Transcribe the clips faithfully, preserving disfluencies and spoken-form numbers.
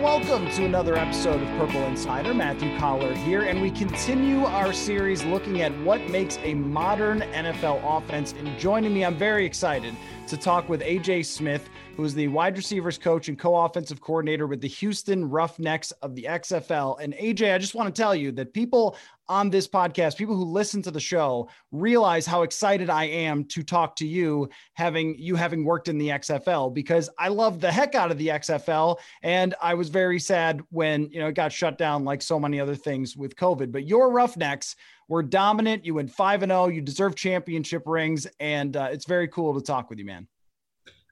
Welcome to another episode of Purple Insider. Matthew Coller here, and we continue our series looking at what makes a modern N F L offense. And joining me, I'm very excited to talk with A J Smith, who is the wide receivers coach and co-offensive coordinator with the Houston Roughnecks of the X F L. And A J, I just want to tell you that people on this podcast, people who listen to the show, realize how excited I am to talk to you, having you having worked in the X F L, because I love the heck out of the X F L. And I was very sad when, you know, it got shut down like so many other things with COVID, but your Roughnecks were dominant. You went five and oh, you deserve championship rings. And uh, it's very cool to talk with you, man.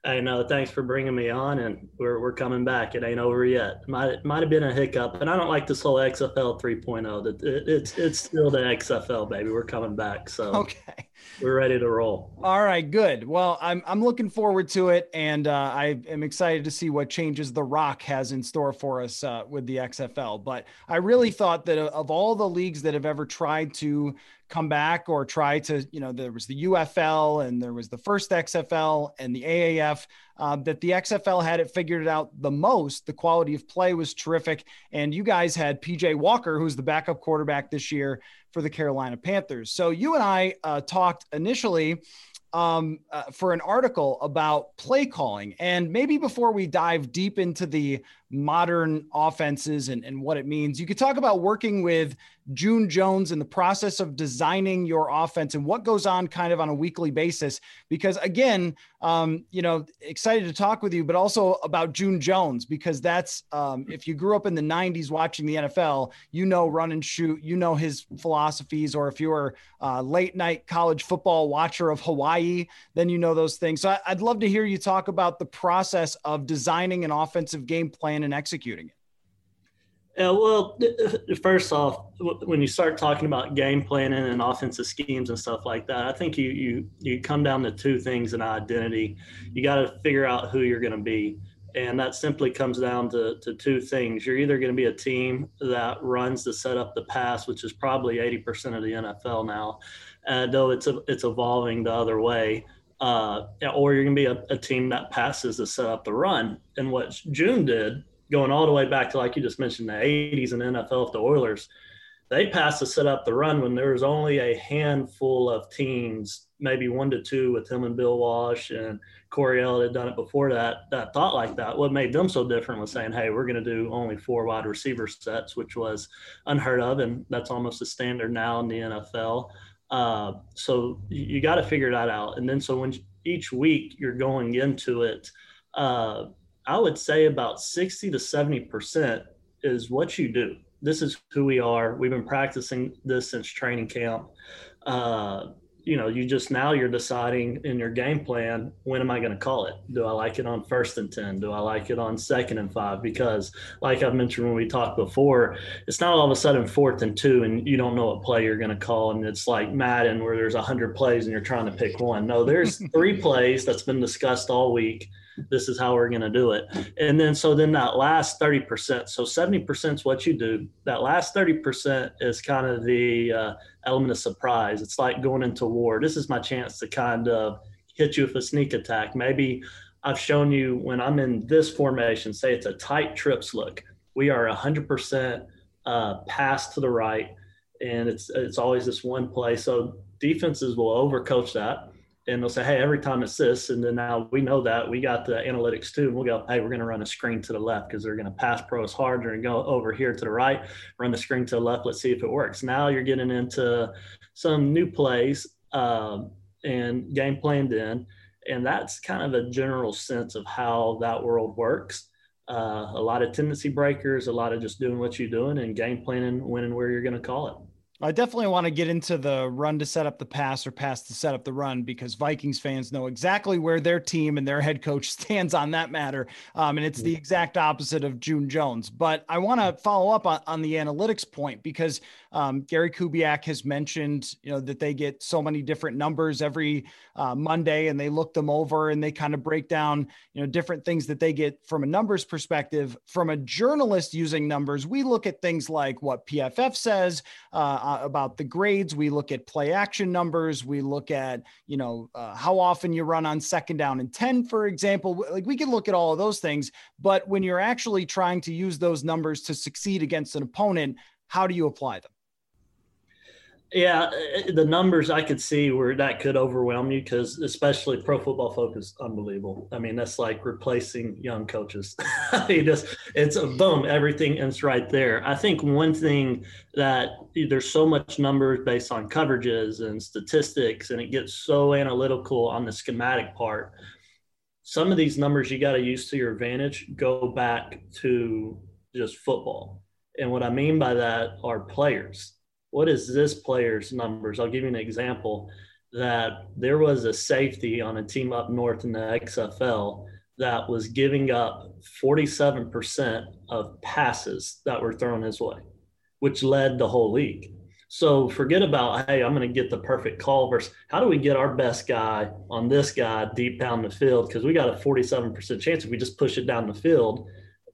I know. Thanks for bringing me on, and we're we're coming back. It ain't over yet. Might might have been a hiccup, and I don't like this whole X F L three point oh. That it, it's it's still the X F L, baby. We're coming back, so okay, we're ready to roll. All right, good. Well, I'm I'm looking forward to it, and uh, I am excited to see what changes The Rock has in store for us uh, with the X F L. But I really thought that of all the leagues that have ever tried to come back or try to, you know, there was the U F L and there was the first X F L and the A A F, uh, that the X F L had it figured out the most. The quality of play was terrific. And you guys had P J Walker, who's the backup quarterback this year for the Carolina Panthers. So you and I uh, talked initially um, uh, for an article about play calling. And maybe before we dive deep into the modern offenses and, and what it means, you could talk about working with June Jones in the process of designing your offense and what goes on kind of on a weekly basis, because again, um, you know, excited to talk with you, but also about June Jones, because that's, um, if you grew up in the nineties watching the N F L, you know, run and shoot, you know, his philosophies, or if you were a late night college football watcher of Hawaii, then you know those things. So I, I'd love to hear you talk about the process of designing an offensive game plan and executing it. Yeah, well, first off, when you start talking about game planning and offensive schemes and stuff like that, I think you you you come down to two things in identity. You got to figure out who you're going to be, and that simply comes down to, to two things. You're either going to be a team that runs to set up the pass, which is probably eighty percent of the N F L now, uh, though it's a, it's evolving the other way. Uh, or you're going to be a, a team that passes to set up the run. And what June did, going all the way back to, like you just mentioned, the eighties and N F L, the Oilers, they passed to set up the run when there was only a handful of teams, maybe one to two with him and Bill Walsh and Coryell had done it before that, that thought like that. What made them so different was saying, hey, we're going to do only four wide receiver sets, which was unheard of, and that's almost a standard now in the N F L. Uh, so you got to figure that out. And then so when each week you're going into it, uh, I would say about sixty to seventy percent is what you do. This is who we are. We've been practicing this since training camp. Uh, you know, you just now you're deciding in your game plan, when am I going to call it? Do I like it on first and ten? Do I like it on second and five? Because like I've mentioned when we talked before, it's not all of a sudden fourth and two and you don't know what play you're going to call. And it's like Madden where there's one hundred plays and you're trying to pick one. No, there's three plays that's been discussed all week. This is how we're going to do it. And then so then that last thirty percent, so seventy percent is what you do. That last thirty percent is kind of the uh, element of surprise. It's like going into war. This is my chance to kind of hit you with a sneak attack. Maybe I've shown you when I'm in this formation, say it's a tight trips look, we are one hundred percent uh, pass to the right, and it's it's always this one play. So defenses will overcoach that, and they'll say, hey, every time it's this, and then now we know that. We got the analytics too, and we'll go, hey, we're going to run a screen to the left because they're going to pass pro as hard. They're going to go over here to the right, run the screen to the left. Let's see if it works. Now you're getting into some new plays um, and game planned in, and that's kind of a general sense of how that world works. Uh, a lot of tendency breakers, a lot of just doing what you're doing and game planning when and where you're going to call it. I definitely want to get into the run to set up the pass or pass to set up the run, because Vikings fans know exactly where their team and their head coach stands on that matter. Um, and it's the exact opposite of June Jones. But I want to follow up on, on the analytics point, because um, Gary Kubiak has mentioned, you know, that they get so many different numbers every uh, Monday, and they look them over and they kind of break down, you know, different things that they get from a numbers perspective. From a journalist using numbers, we look at things like what P F F says uh, about the grades. We look at play action numbers. We look at, you know, uh, how often you run on second down and ten, for example. Like, we can look at all of those things, but when you're actually trying to use those numbers to succeed against an opponent, how do you apply them? Yeah, the numbers I could see where that could overwhelm you, because especially Pro Football Focus, unbelievable. I mean, that's like replacing young coaches. I mean, just, it's a boom, everything is right there. I think one thing that there's so much numbers based on coverages and statistics, and it gets so analytical on the schematic part. Some of these numbers you got to use to your advantage go back to just football. And what I mean by that are players. What is this player's numbers? I'll give you an example. That there was a safety on a team up north in the X F L that was giving up forty-seven percent of passes that were thrown his way, which led the whole league. So forget about, hey, I'm going to get the perfect call versus how do we get our best guy on this guy deep down the field, because we got a forty-seven percent chance if we just push it down the field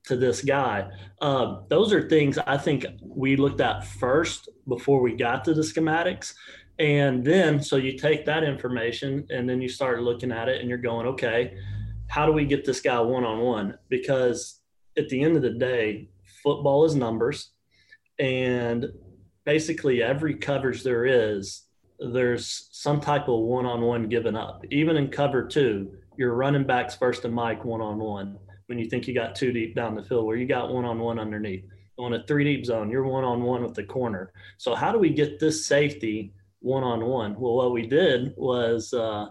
to this guy. Uh, those are things I think we looked at first before we got to the schematics. And then, so you take that information and then you start looking at it and you're going, okay, how do we get this guy one-on-one? Because at the end of the day, football is numbers, and basically every coverage there is, there's some type of one-on-one given up. Even in cover two, your running backs first and Mike one-on-one. When you think you got two deep down the field, where you got one-on-one underneath. On a three-deep zone, you're one-on-one with the corner. So how do we get this safety one-on-one? Well, what we did was uh,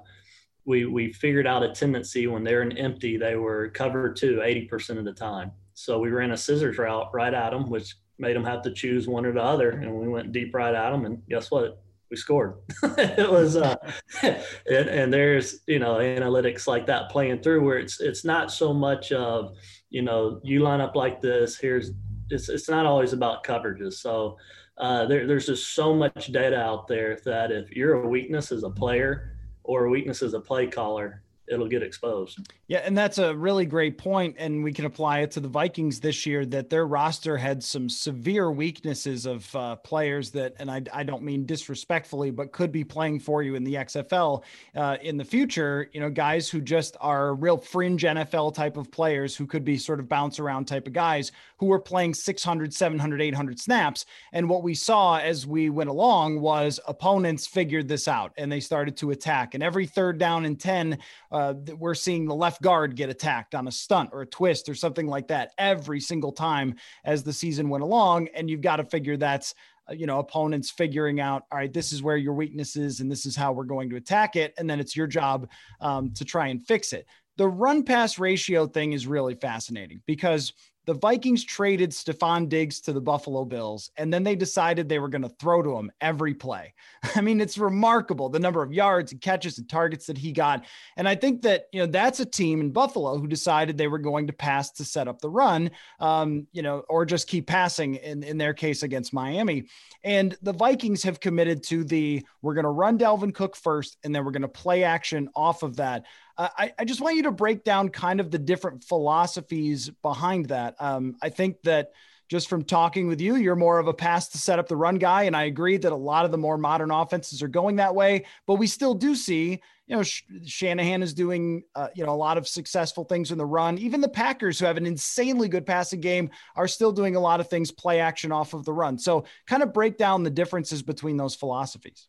we we figured out a tendency when they're in empty, they were cover two eighty percent of the time. So we ran a scissors route right at them, which made them have to choose one or the other, and we went deep right at them, and guess what? We scored. It was, uh, and, and there's, you know, analytics like that playing through where it's, it's not so much of, you know, you line up like this, here's, it's, it's not always about coverages. So uh, there, there's just so much data out there that if your weakness is a player or a weakness is a play caller, it'll get exposed. Yeah. And that's a really great point. And we can apply it to the Vikings this year, that their roster had some severe weaknesses of uh, players that, and I, I don't mean disrespectfully, but could be playing for you in the X F L uh, in the future, you know, guys who just are real fringe N F L type of players who could be sort of bounce around type of guys who were playing six hundred, seven hundred, eight hundred snaps. And what we saw as we went along was opponents figured this out and they started to attack, and every third down and ten, uh, Uh, we're seeing the left guard get attacked on a stunt or a twist or something like that every single time as the season went along. And you've got to figure that's, you know, opponents figuring out, all right, this is where your weakness is and this is how we're going to attack it. And then it's your job um, to try and fix it. The run pass ratio thing is really fascinating, because the Vikings traded Stefon Diggs to the Buffalo Bills, and then they decided they were going to throw to him every play. I mean, it's remarkable the number of yards and catches and targets that he got. And I think that, you know, that's a team in Buffalo who decided they were going to pass to set up the run, um, you know, or just keep passing in, in their case against Miami. And the Vikings have committed to the, we're going to run Dalvin Cook first, and then we're going to play action off of that. I, I just want you to break down kind of the different philosophies behind that. Um, I think that, just from talking with you, you're more of a pass to set up the run guy. And I agree that a lot of the more modern offenses are going that way, but we still do see, you know, Sh- Shanahan is doing, uh, you know, a lot of successful things in the run. Even the Packers, who have an insanely good passing game, are still doing a lot of things, play action off of the run. So kind of break down the differences between those philosophies.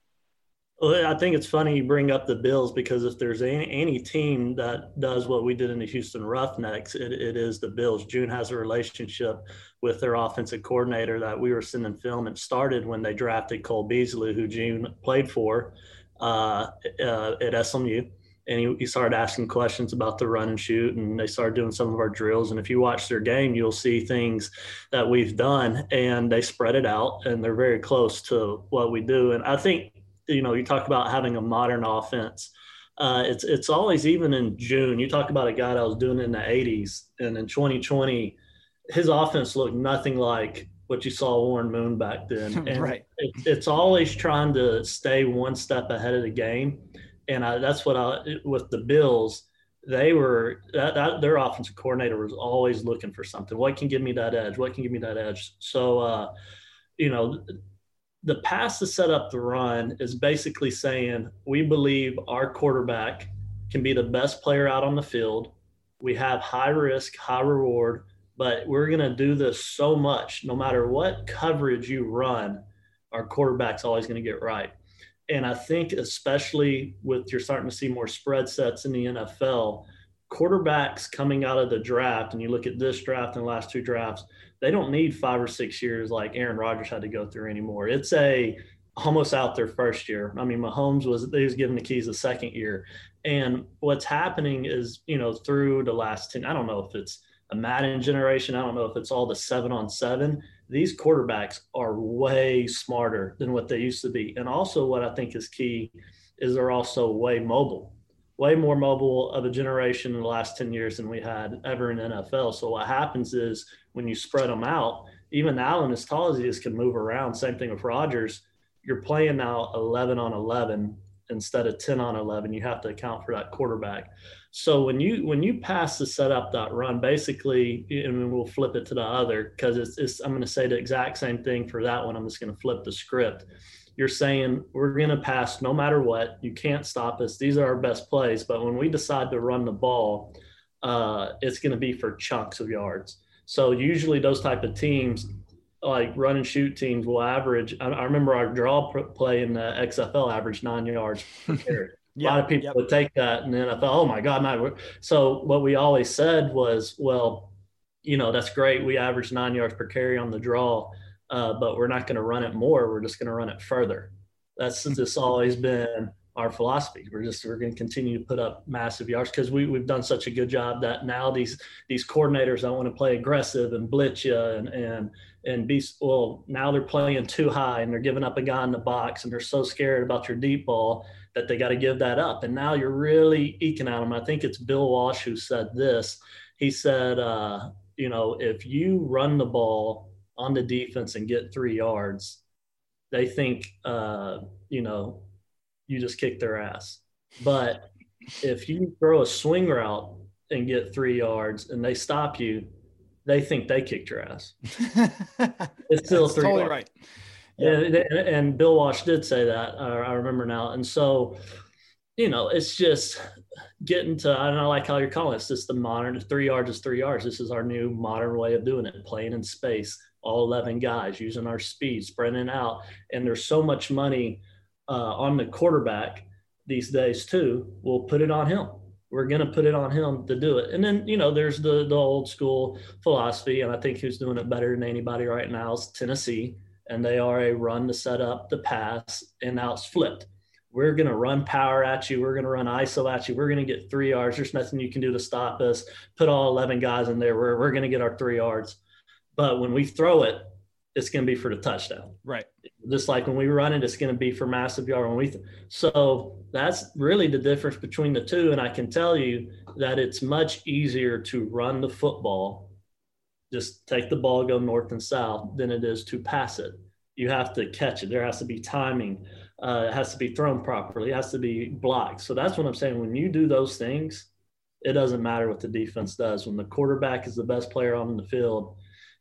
Well, I think it's funny you bring up the Bills, because if there's any, any team that does what we did in the Houston Roughnecks, it, it is the Bills. June has a relationship with their offensive coordinator that we were sending film. It started when they drafted Cole Beasley, who June played for uh, uh, at S M U. And he, he started asking questions about the run and shoot, and they started doing some of our drills. And if you watch their game, you'll see things that we've done, and they spread it out, and they're very close to what we do. And I think, you know, you talk about having a modern offense. Uh, it's it's always, even in June, you talk about a guy that was doing it in the eighties, and in twenty twenty, his offense looked nothing like what you saw Warren Moon back then. And right. it, it's always trying to stay one step ahead of the game. And I, that's what I, with the Bills, they were, that, that, their offensive coordinator was always looking for something. What can give me that edge? What can give me that edge? So, uh, you know, the pass to set up the run is basically saying we believe our quarterback can be the best player out on the field. We have high risk, high reward, but we're going to do this so much. No matter what coverage you run, our quarterback's always going to get right. And I think especially with you're starting to see more spread sets in the N F L, quarterbacks coming out of the draft, and you look at this draft and the last two drafts, they don't need five or six years like Aaron Rodgers had to go through anymore. It's a almost out their first year. I mean, Mahomes was, they was given the keys the second year. And what's happening is, you know, through the last ten, I don't know if it's a Madden generation, I don't know if it's all the seven on seven, these quarterbacks are way smarter than what they used to be. And also what I think is key is they're also way mobile, way more mobile of a generation in the last ten years than we had ever in the N F L. So what happens is when you spread them out, even Allen, as tall as he is, can move around. Same thing with Rodgers. You're playing now eleven on eleven instead of ten on eleven. You have to account for that quarterback. So when you when you pass the setup that run, basically, and we'll flip it to the other, because it's, it's I'm going to say the exact same thing for that one. I'm just going to flip the script. You're saying we're going to pass no matter what. You can't stop us. These are our best plays. But when we decide to run the ball, uh, it's going to be for chunks of yards. So usually those type of teams, like run and shoot teams, will average. I, I remember our draw play in the X F L averaged nine yards per carry. Yep, a lot of people yep. would take that in the N F L. Oh, my God. My. So what we always said was, well, you know, that's great. We average nine yards per carry on the draw. Uh, but we're not going to run it more. We're just going to run it further. That's just always been our philosophy. We're just we're going to continue to put up massive yards because we we've done such a good job that now these these coordinators that want to play aggressive and blitz you and and and be well now they're playing too high and they're giving up a guy in the box and they're so scared about your deep ball that they got to give that up. And now you're really eking at them. I think it's Bill Walsh who said this. He said, uh, you know, if you run the ball on the defense and get three yards, they think, uh, you know, you just kick their ass. But if you throw a swing route and get three yards and they stop you, they think they kicked your ass. It's still That's three totally yards. Right. Yeah. And, and Bill Walsh did say that, I remember now. And so, you know, it's just getting to, I don't know, like how you're calling it, it's just the modern, three yards is three yards. This is our new modern way of doing it, playing in space. All eleven guys using our speed, spreading out. And there's so much money uh, on the quarterback these days too. We'll put it on him. We're going to put it on him to do it. And then, you know, there's the, the old school philosophy. And I think who's doing it better than anybody right now is Tennessee. And they are a run to set up the pass, and now it's flipped. We're going to run power at you. We're going to run I S O at you. We're going to get three yards. There's nothing you can do to stop us. Put all eleven guys in there. We're, we're going to get our three yards. But when we throw it, it's going to be for the touchdown. Right. Just like when we run it, it's going to be for massive yard. When we th- so that's really the difference between the two. And I can tell you that it's much easier to run the football, just take the ball, go north and south, than it is to pass it. You have to catch it. There has to be timing. Uh, it has to be thrown properly. It has to be blocked. So that's what I'm saying. When you do those things, it doesn't matter what the defense does. When the quarterback is the best player on the field,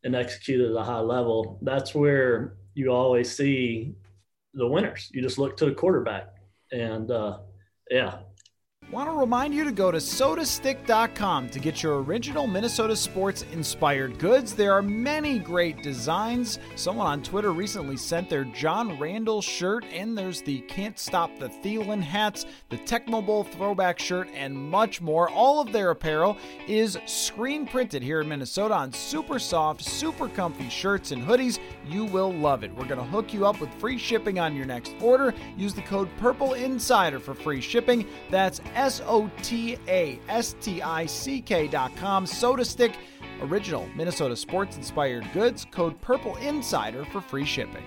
and execute at a high level, that's where you always see the winners. You just look to the quarterback. And, uh, yeah. Want to remind you to go to soda stick dot com to get your original Minnesota sports-inspired goods. There are many great designs. Someone on Twitter recently sent their John Randall shirt, and there's the Can't Stop the Thielen hats, the Tecmo Bowl throwback shirt, and much more. All of their apparel is screen-printed here in Minnesota on super soft, super comfy shirts and hoodies. You will love it. We're going to hook you up with free shipping on your next order. Use the code PURPLEINSIDER for free shipping. That's S O T A S T I C K dot com. Soda Stick, original Minnesota sports-inspired goods. Code Purple Insider for free shipping.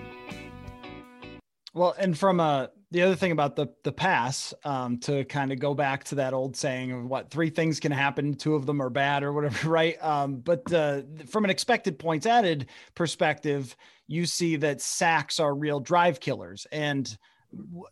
Well, and from uh, the other thing about the the pass, um, to kind of go back to that old saying of what three things can happen, two of them are bad or whatever, right? Um, but uh, from an expected points added perspective, you see that sacks are real drive killers. And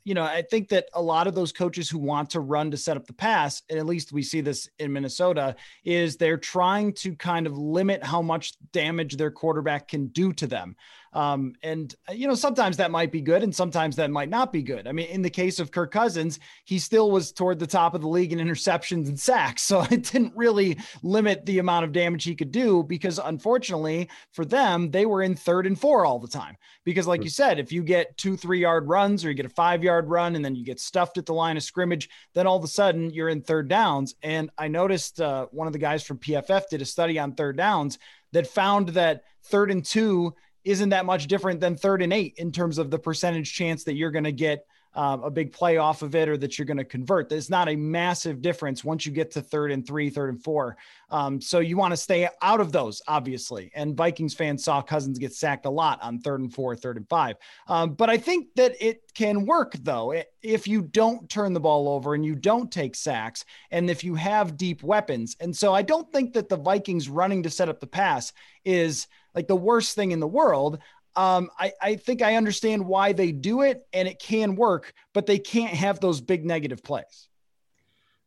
you know, I think that a lot of those coaches who want to run to set up the pass, and at least we see this in Minnesota, is they're trying to kind of limit how much damage their quarterback can do to them. Um, and, you know, sometimes that might be good and sometimes that might not be good. I mean, in the case of Kirk Cousins, he still was toward the top of the league in interceptions and sacks. So it didn't really limit the amount of damage he could do, because unfortunately for them, they were in third and four all the time. Because like you said, if you get two, three yard runs, or you get a five yard run and then you get stuffed at the line of scrimmage, then all of a sudden you're in third downs. And I noticed uh, one of the guys from P F F did a study on third downs that found that third and two isn't that much different than third and eight in terms of the percentage chance that you're going to get um, a big play off of it, or that you're going to convert. It's not a massive difference once you get to third and three, third and four. Um, so you want to stay out of those, obviously. And Vikings fans saw Cousins get sacked a lot on third and four, third and five. Um, but I think that it can work, though, if you don't turn the ball over and you don't take sacks and if you have deep weapons. And so I don't think that the Vikings running to set up the pass is like the worst thing in the world. Um, I, I think I understand why they do it, and it can work, but they can't have those big negative plays.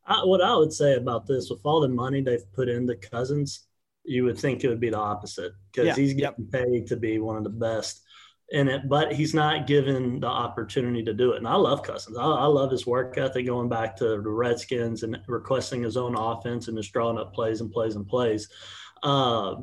I, what I would say about this, with all the money they've put into Cousins, you would think it would be the opposite, because yeah, he's getting yep. paid to be one of the best in it, but he's not given the opportunity to do it. And I love Cousins. I, I love his work ethic, going back to the Redskins and requesting his own offense and just drawing up plays and plays and plays. Uh,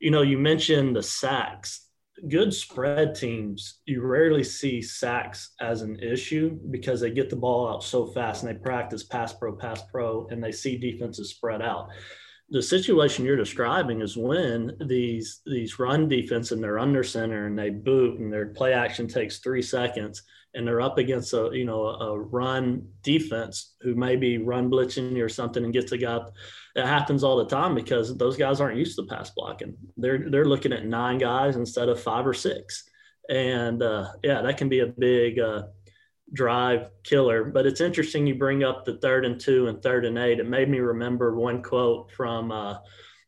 you know, you mentioned the sacks. Good spread teams, you rarely see sacks as an issue because they get the ball out so fast and they practice pass pro, pass pro, and they see defenses spread out. The situation you're describing is when these these run defense and they're under center and they boot and their play action takes three seconds and they're up against a you know a run defense who may be run blitzing you or something and gets a guy. That happens all the time because those guys aren't used to pass blocking. They're they're looking at nine guys instead of five or six, and uh, yeah, that can be a big uh, drive killer. But it's interesting you bring up the third and two and third and eight. It made me remember one quote from uh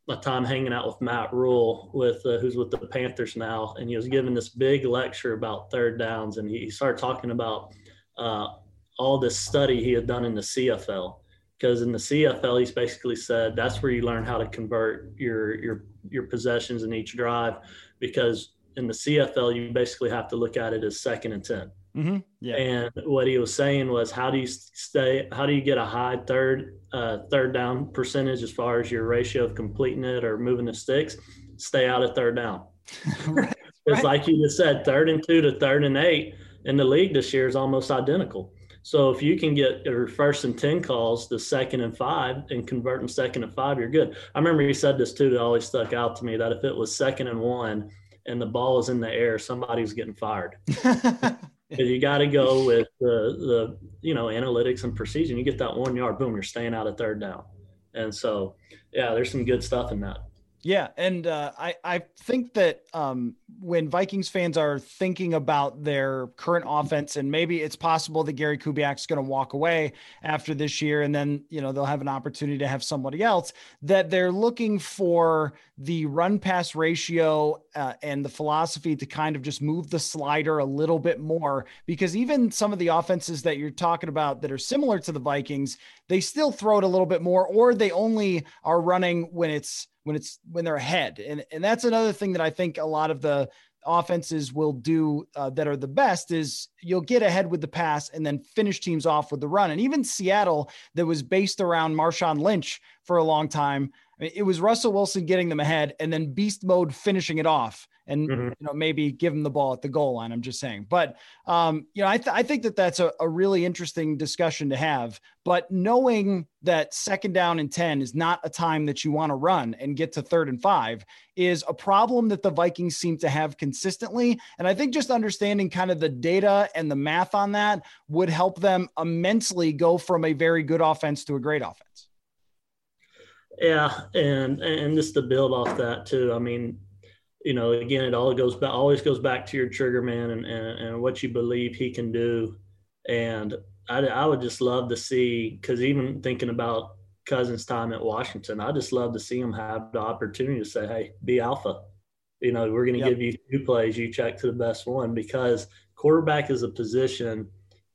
my time hanging out with Matt Rule, with uh, who's with the Panthers now, and he was giving this big lecture about third downs, and he, he started talking about uh all this study he had done in the C F L, because in the C F L he's basically said that's where you learn how to convert your your your possessions in each drive, because in the C F L you basically have to look at it as second and ten. Mm-hmm. Yeah. And what he was saying was, how do you stay? How do you get a high third, uh, third down percentage as far as your ratio of completing it or moving the sticks? Stay out of third down. Right. It's right. Like you just said, third and two to third and eight in the league this year is almost identical. So if you can get your first and ten calls to second and five and convert them second and five, you're good. I remember he said this too. That always stuck out to me, that if it was second and one and the ball is in the air, somebody's getting fired. You got to go with the, the, you know, analytics and precision. You get that one yard, boom, you're staying out of third down. And so, yeah, there's some good stuff in that. Yeah. And uh, I, I think that um, when Vikings fans are thinking about their current offense, and maybe it's possible that Gary Kubiak's going to walk away after this year, and then, you know, they'll have an opportunity to have somebody else, that they're looking for the run pass ratio uh, and the philosophy to kind of just move the slider a little bit more, because even some of the offenses that you're talking about that are similar to the Vikings, they still throw it a little bit more, or they only are running when it's when it's, when they're ahead. And, and that's another thing that I think a lot of the offenses will do uh, that are the best is you'll get ahead with the pass and then finish teams off with the run. And even Seattle, that was based around Marshawn Lynch for a long time. I mean, it was Russell Wilson getting them ahead and then beast mode, finishing it off and, mm-hmm. you know, maybe give them the ball at the goal line. I'm just saying, but um, you know, I, th- I think that that's a, a really interesting discussion to have, but knowing that second down and ten is not a time that you want to run and get to third and five is a problem that the Vikings seem to have consistently. And I think just understanding kind of the data and the math on that would help them immensely go from a very good offense to a great offense. Yeah. And, and just to build off that too, I mean, you know, again, it all goes back, always goes back to your trigger man and, and, and what you believe he can do. And I, I would just love to see, cause even thinking about Cousins' time at Washington, I just love to see him have the opportunity to say, hey, be alpha, you know, we're going to yep. give you two plays. You check to the best one, because quarterback is a position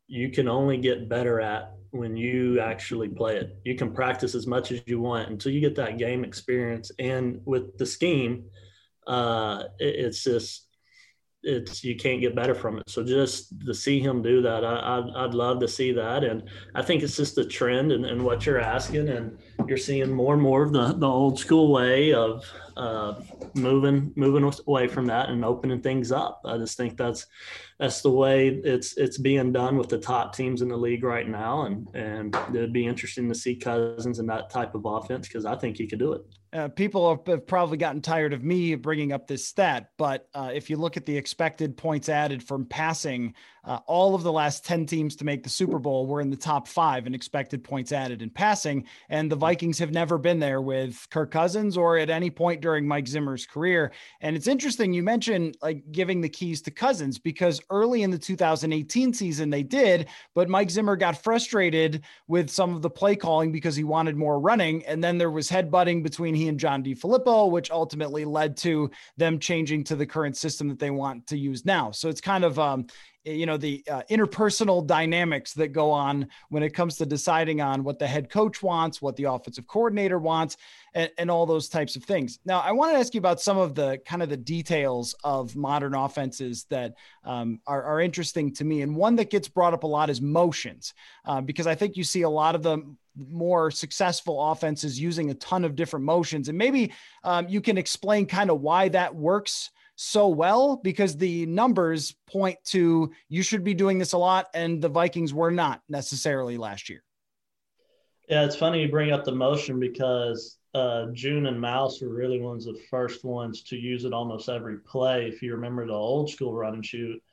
you can only get better at when you actually play it. You can practice as much as you want until you get that game experience. And with the scheme, uh, it, it's just, it's, you can't get better from it. So just to see him do that, I, I, I'd love to see that. And I think it's just a trend and, and what you're asking, and you're seeing more and more of the, the old school way of uh, moving, moving away from that and opening things up. I just think that's, that's the way it's, it's being done with the top teams in the league right now. And, and it'd be interesting to see Cousins in that type of offense, because I think he could do it. Uh, people have probably gotten tired of me bringing up this stat, but uh, if you look at the expected points added from passing, uh, all of the last ten teams to make the Super Bowl were in the top five in expected points added in passing. And the Vikings have never been there with Kirk Cousins or at any point during Mike Zimmer's career. And it's interesting, you mentioned like giving the keys to Cousins, because early in the two thousand eighteen season they did, but Mike Zimmer got frustrated with some of the play calling because he wanted more running. And then there was headbutting between he and John DeFilippo, which ultimately led to them changing to the current system that they want to use now. So it's kind of, um, you know, the uh, interpersonal dynamics that go on when it comes to deciding on what the head coach wants, what the offensive coordinator wants, and, and all those types of things. Now, I want to ask you about some of the kind of the details of modern offenses that um, are, are interesting to me. And one that gets brought up a lot is motions, uh, because I think you see a lot of the more successful offenses using a ton of different motions. And maybe um, you can explain kind of why that works so well, because the numbers point to you should be doing this a lot, and the Vikings were not necessarily last year. Yeah, it's funny you bring up the motion, because uh, June and Mouse were really ones of the first ones to use it almost every play. If you remember the old school run and shoot,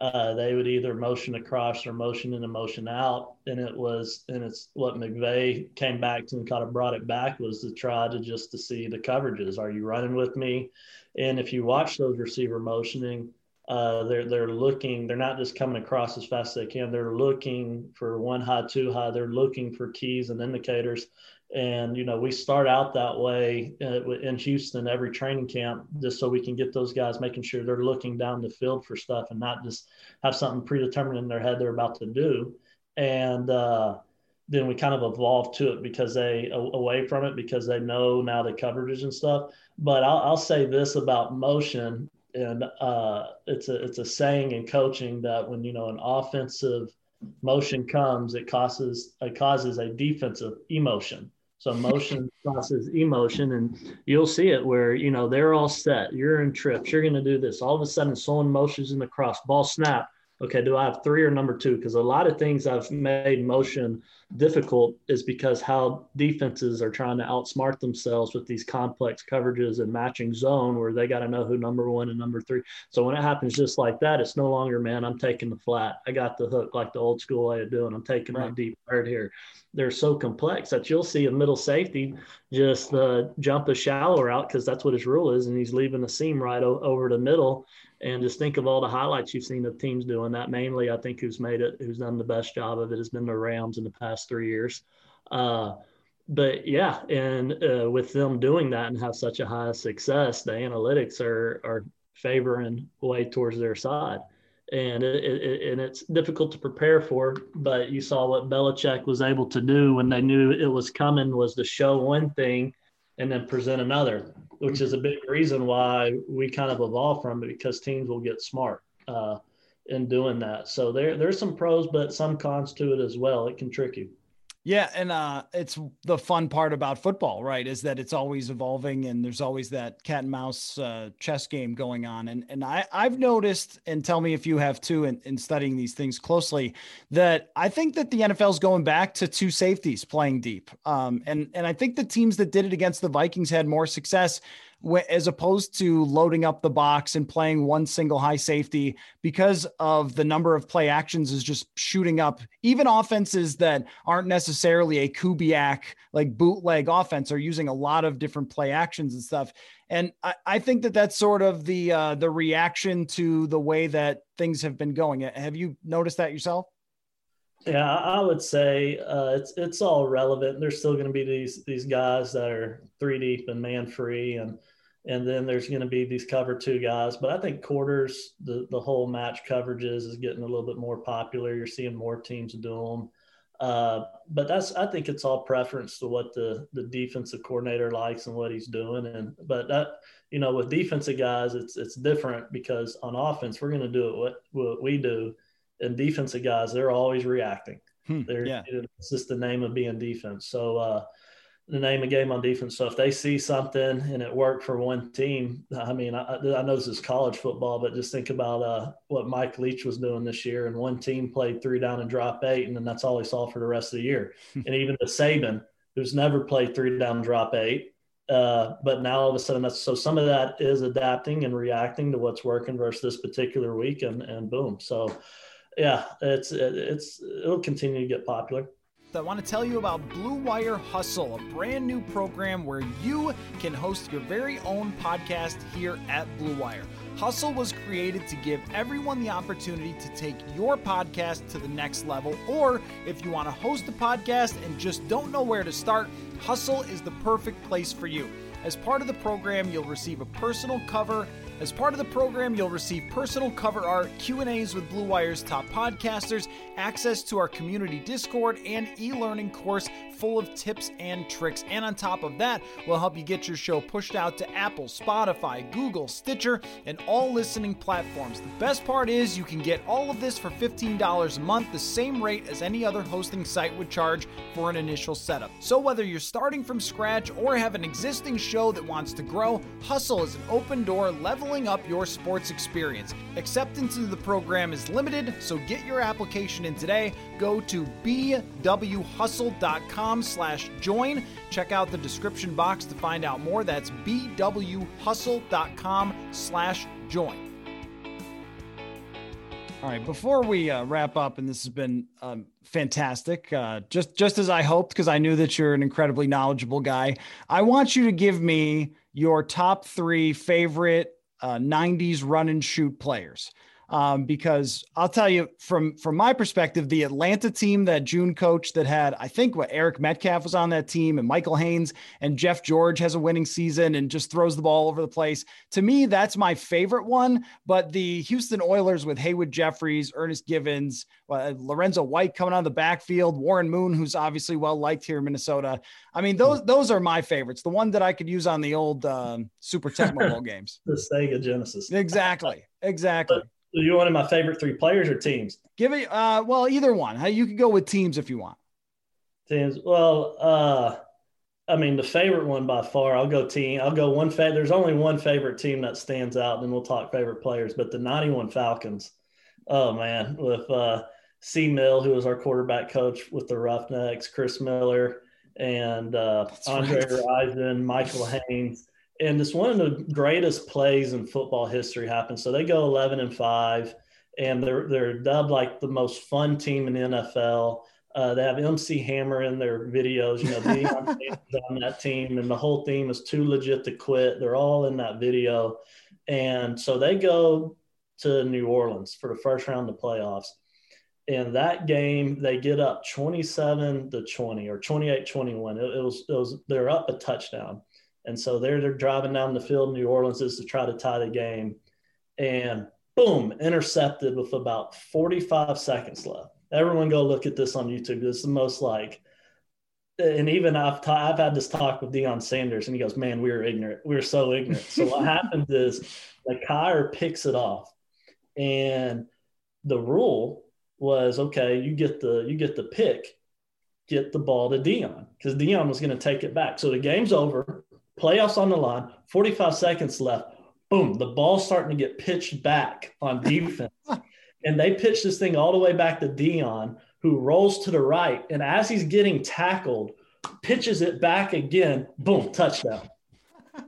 Uh, they would either motion across or motion in and motion out. And it was, and it's what McVay came back to and kind of brought it back, was to try to just to see the coverages. Are you running with me? And if you watch those receiver motioning, uh, they're, they're looking, they're not just coming across as fast as they can. They're looking for one high, two high. They're looking for keys and indicators. And, you know, we start out that way in Houston every training camp, just so we can get those guys making sure they're looking down the field for stuff and not just have something predetermined in their head they're about to do. And uh, then we kind of evolve to it because they away from it because they know now the coverages and stuff. But I'll, I'll say this about motion, and uh, it's a it's a saying in coaching that when, you know, an offensive motion comes, it causes it causes a defensive emotion. So motion causes emotion, and you'll see it where, you know, they're all set. You're in trips. You're going to do this. All of a sudden, someone motions in the cross. Ball snap. Okay, do I have three or number two? Because a lot of things I've made motion difficult is because how defenses are trying to outsmart themselves with these complex coverages and matching zone where they got to know who number one and number three. So when it happens just like that, it's no longer, man, I'm taking the flat. I got the hook like the old school way of doing. I'm taking right. my deep bird here. They're so complex that you'll see a middle safety just uh, jump a shallow route because that's what his rule is, and he's leaving the seam right o- over the middle. And just think of all the highlights you've seen of teams doing that. Mainly, I think who's made it, who's done the best job of it has been the Rams in the past three years. Uh, but yeah, and uh, with them doing that and have such a high success, the analytics are are favoring way towards their side. And it, it, and it's difficult to prepare for, but you saw what Belichick was able to do when they knew it was coming, was to show one thing and then present another, which is a big reason why we kind of evolve from it, because teams will get smart uh, in doing that. So there, there's some pros, but some cons to it as well. It can trick you. Yeah. And uh, it's the fun part about football, right, is that it's always evolving and there's always that cat and mouse uh, chess game going on. And and I, I've noticed, and tell me if you have too, in, in studying these things closely, that I think that the N F L is going back to two safeties playing deep. Um, and, and I think the teams that did it against the Vikings had more success as opposed to loading up the box and playing one single high safety, because of the number of play actions is just shooting up. Even offenses that aren't necessarily a Kubiak, like bootleg offense, are using a lot of different play actions and stuff. And I, I think that that's sort of the, uh, the reaction to the way that things have been going. Have you noticed that yourself? Yeah, I would say uh, it's it's all relevant. There's still going to be these these guys that are three deep and man free, and and then there's going to be these cover two guys. But I think quarters, the, the whole match coverages is getting a little bit more popular. You're seeing more teams do them. Uh, but that's I think it's all preference to what the, the defensive coordinator likes and what he's doing. And but that, you know, with defensive guys, it's it's different, because on offense we're going to do it what, what we do. And defensive guys, they're always reacting. Hmm, they're, yeah. It's just the name of being defense. So uh, the name of game on defense. So if they see something and it worked for one team, I mean, I, I know this is college football, but just think about uh, what Mike Leach was doing this year. And one team played three down and drop eight, and then that's all he saw for the rest of the year. And even the Saban, who's never played three down and drop eight, uh, but now all of a sudden that's – so some of that is adapting and reacting to what's working versus this particular week, and, and boom. So – yeah, it's it's it'll continue to get popular. I want to tell you about Blue Wire Hustle, a brand new program where you can host your very own podcast here at Blue Wire. Hustle was created to give everyone the opportunity to take your podcast to the next level, or if you want to host a podcast and just don't know where to start, Hustle is the perfect place for you. As part of the program, you'll receive a personal cover As part of the program, you'll receive personal cover art, Q and A's with Blue Wire's top podcasters, access to our community Discord, and e-learning course full of tips and tricks. And on top of that, we'll help you get your show pushed out to Apple, Spotify, Google, Stitcher, and all listening platforms. The best part is you can get all of this for fifteen dollars a month, the same rate as any other hosting site would charge for an initial setup. So whether you're starting from scratch or have an existing show that wants to grow, Hustle is an open door, level up your sports experience. Acceptance into the program is limited, so get your application in today. Go to b w hustle dot com slash join. Check out the description box to find out more. That's b w hustle dot com slash join. All right, before we uh, wrap up, and this has been um, fantastic, uh, just, just as I hoped, because I knew that you're an incredibly knowledgeable guy, I want you to give me your top three favorite Uh, nineties run and shoot players. Um, because I'll tell you from, from my perspective, the Atlanta team that June coached that had, I think what Eric Metcalf was on that team, and Michael Haynes, and Jeff George has a winning season and just throws the ball over the place. To me, that's my favorite one, but the Houston Oilers with Haywood Jeffries, Ernest Givens, uh, Lorenzo White coming out of the backfield, Warren Moon, who's obviously well-liked here in Minnesota. I mean, those, those are my favorites. The one that I could use on the old um, Super Tecmo games. The Sega Genesis. Exactly. Exactly. But- You wanted my favorite three players or teams? Give it, uh, well, either one. You can go with teams if you want. Teams. Well, uh, I mean, the favorite one by far, I'll go team. I'll go one favorite. There's only one favorite team that stands out, and then we'll talk favorite players. But the ninety-one Falcons, oh, man, with uh, C. Mill, who was our quarterback coach with the Roughnecks, Chris Miller, and uh, Andre Rison, Michael Haynes. And it's one of the greatest plays in football history happened. So they go eleven and five, and they're they're dubbed like the most fun team in the N F L. Uh, they have M C Hammer in their videos, you know, being on that team, and the whole theme is too legit to quit. They're all in that video. And so they go to New Orleans for the first round of playoffs. In that game, they get up twenty-seven to twenty or twenty-eight twenty-one. It, it was, it was, they're up a touchdown. And so they're, they're driving down the field in New Orleans is to try to tie the game. And, boom, intercepted with about forty-five seconds left. Everyone go look at this on YouTube. This is the most, like, and even I've, ta- I've had this talk with Deion Sanders, and he goes, man, we were ignorant. We were so ignorant. So what happens is the Kier picks it off. And the rule was, okay, you get the you get the pick, get the ball to Deion, because Deion was going to take it back. So the game's over, playoffs on the line, forty-five seconds left. Boom, the ball's starting to get pitched back on defense. And they pitch this thing all the way back to Deion, who rolls to the right, and as he's getting tackled, pitches it back again, boom, touchdown.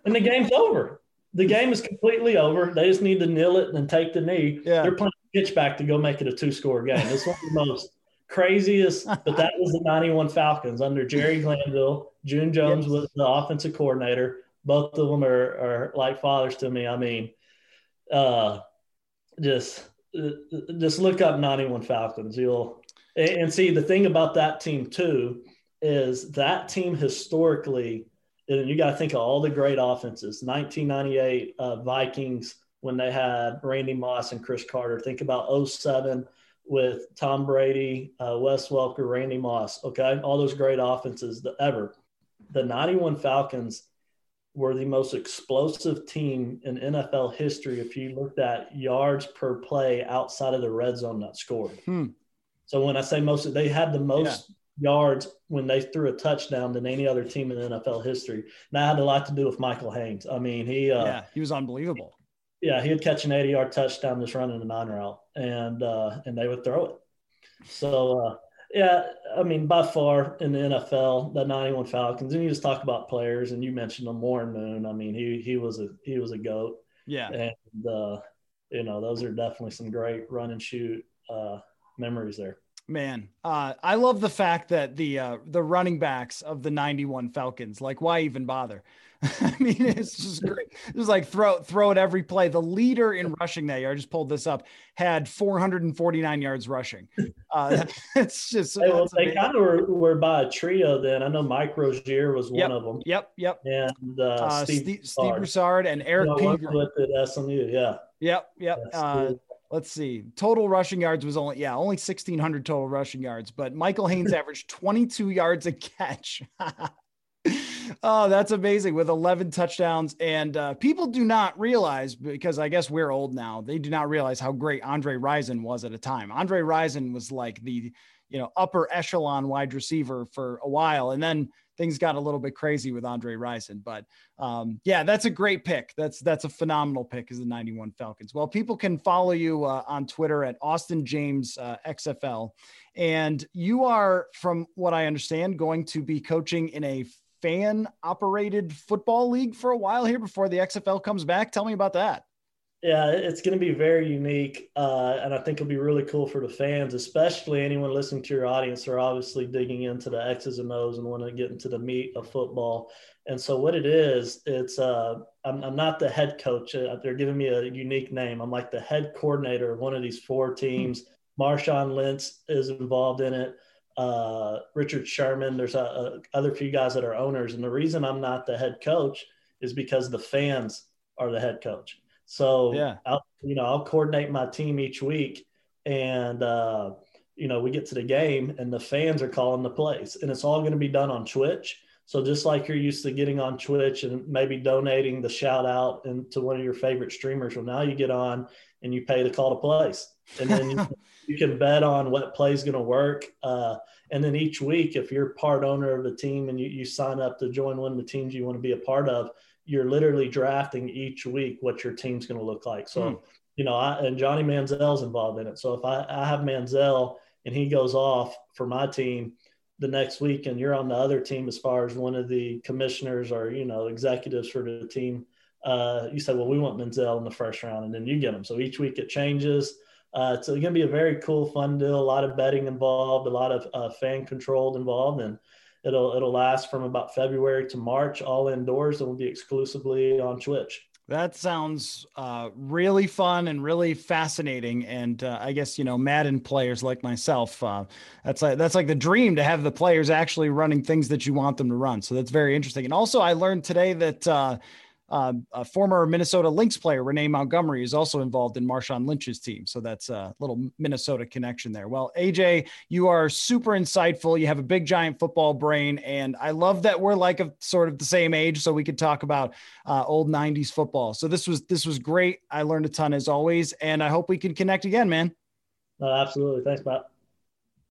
And the game's over. The game is completely over. They just need to kneel it and take the knee. Yeah. They're playing pitch back to go make it a two-score game. It's one of the most craziest, but that was the ninety-one Falcons under Jerry Glanville. June Jones yes. was the offensive coordinator. Both of them are, are like fathers to me. I mean, uh, just just look up ninety-one Falcons. You'll and see the thing about that team too is that team historically, and you got to think of all the great offenses. nineteen ninety-eight uh, Vikings when they had Randy Moss and Chris Carter. Think about oh seven with Tom Brady, uh, Wes Welker, Randy Moss. Okay, all those great offenses the, ever. The ninety-one Falcons were the most explosive team in N F L history if you looked at yards per play outside of the red zone that scored. Hmm. So when I say most, they had the most yeah. yards when they threw a touchdown than any other team in N F L history. And that had a lot to do with Michael Haynes. I mean, he uh, – Yeah, he was unbelievable. Yeah, he would catch an eighty-yard touchdown just running a nine route, and uh, and they would throw it. So, uh, yeah, I mean, by far in the N F L, the ninety-one Falcons, and you just talk about players, and you mentioned them, Warren Moon. I mean, he he was a he was a GOAT. Yeah. And, uh, you know, those are definitely some great run and shoot uh, memories there. Man, uh, I love the fact that the uh, the running backs of the ninety-one Falcons, like, why even bother? I mean, it's just great. It was like throw throw it every play. The leader in rushing that year, I just pulled this up, had four hundred forty-nine yards rushing. Uh, it's just hey, well, they kind of were, were by a trio then. I know Mike Rozier was yep, one of them. Yep, yep. And uh, uh, Steve, Steve, Steve Broussard and Eric no, Peter at S M U. Yeah. Yep, yep. Yeah, uh, let's see. Total rushing yards was only yeah only sixteen hundred total rushing yards, but Michael Haynes averaged twenty-two yards a catch. Oh, that's amazing, with eleven touchdowns. And uh, people do not realize, because I guess we're old now, they do not realize how great Andre Rison was at a time. Andre Rison was like the, you know, upper echelon wide receiver for a while. And then things got a little bit crazy with Andre Rison, but um, yeah, that's a great pick. That's, that's a phenomenal pick is the ninety-one Falcons. Well, people can follow you uh, on Twitter at Austin James uh, X F L. And you are, from what I understand, going to be coaching in a fan operated football league for a while here before the X F L comes back. Tell me about that. Yeah, it's going to be very unique. Uh, and I think it'll be really cool for the fans, especially anyone listening to your audience are obviously digging into the X's and O's and want to get into the meat of football. And so what it is, it's uh, I'm, I'm not the head coach. They're giving me a unique name. I'm like the head coordinator of one of these four teams. Mm-hmm. Marshawn Lynch is involved in it. Uh, Richard Sherman, there's a, a other few guys that are owners. And the reason I'm not the head coach is because the fans are the head coach. So, yeah. I'll, you know, I'll coordinate my team each week, and, uh, you know, we get to the game and the fans are calling the plays, and it's all going to be done on Twitch. So just like you're used to getting on Twitch and maybe donating the shout out and to one of your favorite streamers, well, now you get on and you pay to call the plays, and then you, you can bet on what play is going to work. Uh, and then each week, if you're part owner of the team and you, you sign up to join one of the teams you want to be a part of, you're literally drafting each week what your team's going to look like. So, mm. you know, I, and Johnny Manziel's involved in it. So if I, I have Manziel and he goes off for my team the next week, and you're on the other team as far as one of the commissioners or, you know, executives for the team, uh, you say, well, we want Manziel in the first round, and then you get him. So each week it changes. Uh, it's going to be a very cool, fun deal. A lot of betting involved, a lot of uh, fan controlled involved, and It'll it'll last from about February to March, all indoors, and will be exclusively on Twitch. That sounds uh, really fun and really fascinating. And uh, I guess, you know, Madden players like myself, uh, that's like that's like the dream, to have the players actually running things that you want them to run. So that's very interesting. And also, I learned today that uh, Um, a former Minnesota Lynx player, Renee Montgomery, is also involved in Marshawn Lynch's team. So that's a little Minnesota connection there. Well, A J, you are super insightful. You have a big, giant football brain. And I love that we're like a sort of the same age, so we could talk about uh, old nineties football. So this was, this was great. I learned a ton as always, and I hope we can connect again, man. No, absolutely. Thanks, Matt.